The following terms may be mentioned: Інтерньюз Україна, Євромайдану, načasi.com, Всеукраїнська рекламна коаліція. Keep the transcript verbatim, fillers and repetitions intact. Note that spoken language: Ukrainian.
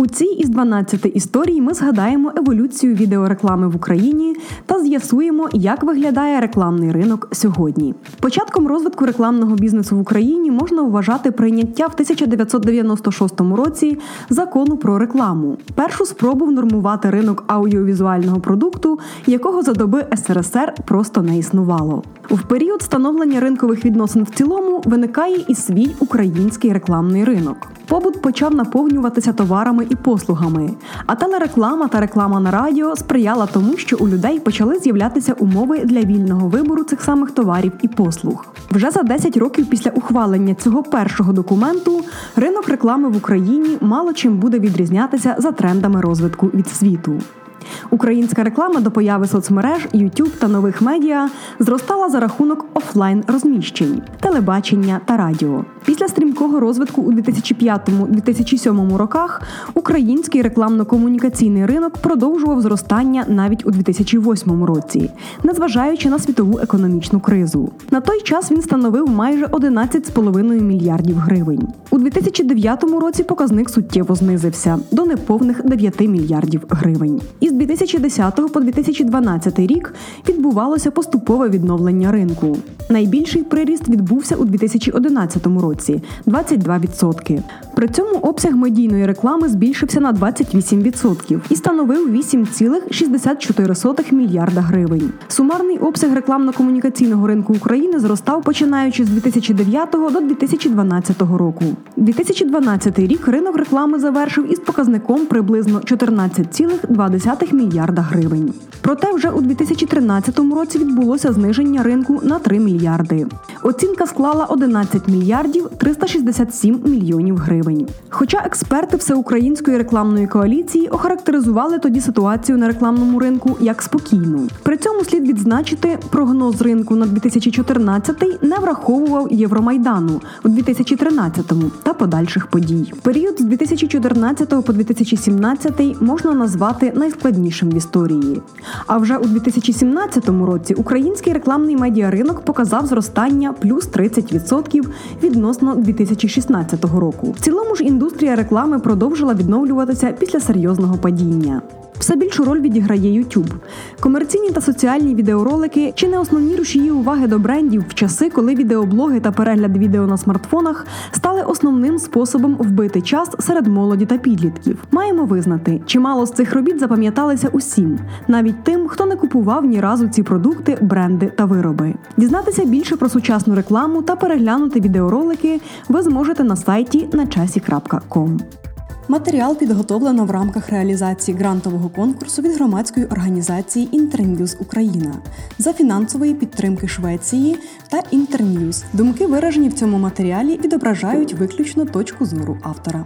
У цій із дванадцяти історій ми згадаємо еволюцію відеореклами в Україні та з'ясуємо, як виглядає рекламний ринок сьогодні. Початком розвитку рекламного бізнесу в Україні можна вважати прийняття в тисяча дев'ятсот дев'яносто шостому році закону про рекламу. Першу спробу внормувати ринок аудіовізуального продукту, якого за доби ес ер ес ер просто не існувало. В період становлення ринкових відносин в цілому виникає і свій український рекламний ринок. Побут почав наповнюватися товарами і послугами, а телереклама та реклама на радіо сприяла тому, що у людей почали з'являтися умови для вільного вибору цих самих товарів і послуг. Вже за десять років після ухвалення цього першого документу ринок реклами в Україні мало чим буде відрізнятися за трендами розвитку від світу. Українська реклама до появи соцмереж, YouTube та нових медіа зростала за рахунок офлайн-розміщень, телебачення та радіо. Після стрімкого розвитку у дві тисячі п'ятому - дві тисячі сьомому роках український рекламно-комунікаційний ринок продовжував зростання навіть у дві тисячі восьмому році, незважаючи на світову економічну кризу. На той час він становив майже одинадцять цілих п'ять мільярдів гривень. У дві тисячі дев'ятому році показник суттєво знизився до неповних дев'ять мільярдів гривень. Із дві тисячі десятого по дві тисячі дванадцятий рік відбувалося поступове відновлення ринку. Найбільший приріст відбувся у дві тисячі одинадцятому році – двадцять два відсотки. При цьому обсяг медійної реклами збільшився на двадцять вісім відсотків і становив вісім цілих шістдесят чотири мільярда гривень. Сумарний обсяг рекламно-комунікаційного ринку України зростав, починаючи з дві тисячі дев'ятого до дві тисячі дванадцятого року. дві тисячі дванадцятий рік ринок реклами завершив із показником приблизно чотирнадцять цілих два мільярда гривень. Проте вже у дві тисячі тринадцятому році відбулося зниження ринку на три мільярди. Оцінка склала одинадцять мільярдів триста шістдесят сім мільйонів гривень. Хоча експерти Всеукраїнської рекламної коаліції охарактеризували тоді ситуацію на рекламному ринку як спокійну. При цьому слід відзначити, прогноз ринку на дві тисячі чотирнадцятий не враховував Євромайдану у дві тисячі тринадцятому та подальших подій. Період з дві тисячі чотирнадцятого по дві тисячі сімнадцятий можна назвати найскладнішим в історії. А вже у дві тисячі сімнадцятому році український рекламний медіаринок показав зростання плюс тридцять відсотків відносно дві тисячі шістнадцятого року. В цілому ж індустрія реклами продовжила відновлюватися після серйозного падіння. Все більшу роль відіграє YouTube. Комерційні та соціальні відеоролики чи не основні рушії уваги до брендів в часи, коли відеоблоги та перегляд відео на смартфонах стали основним способом вбити час серед молоді та підлітків. Маємо визнати, чимало з цих робіт запам'яталися усім, навіть тим, хто не купував ні разу ці продукти, бренди та вироби. Дізнатися більше про сучасну рекламу та переглянути відеоролики ви зможете на сайті начасі крапка ком. Матеріал підготовлено в рамках реалізації грантового конкурсу від громадської організації «Інтерньюз Україна» за фінансової підтримки Швеції та «Інтерньюз». Думки, виражені в цьому матеріалі, відображають виключно точку зору автора.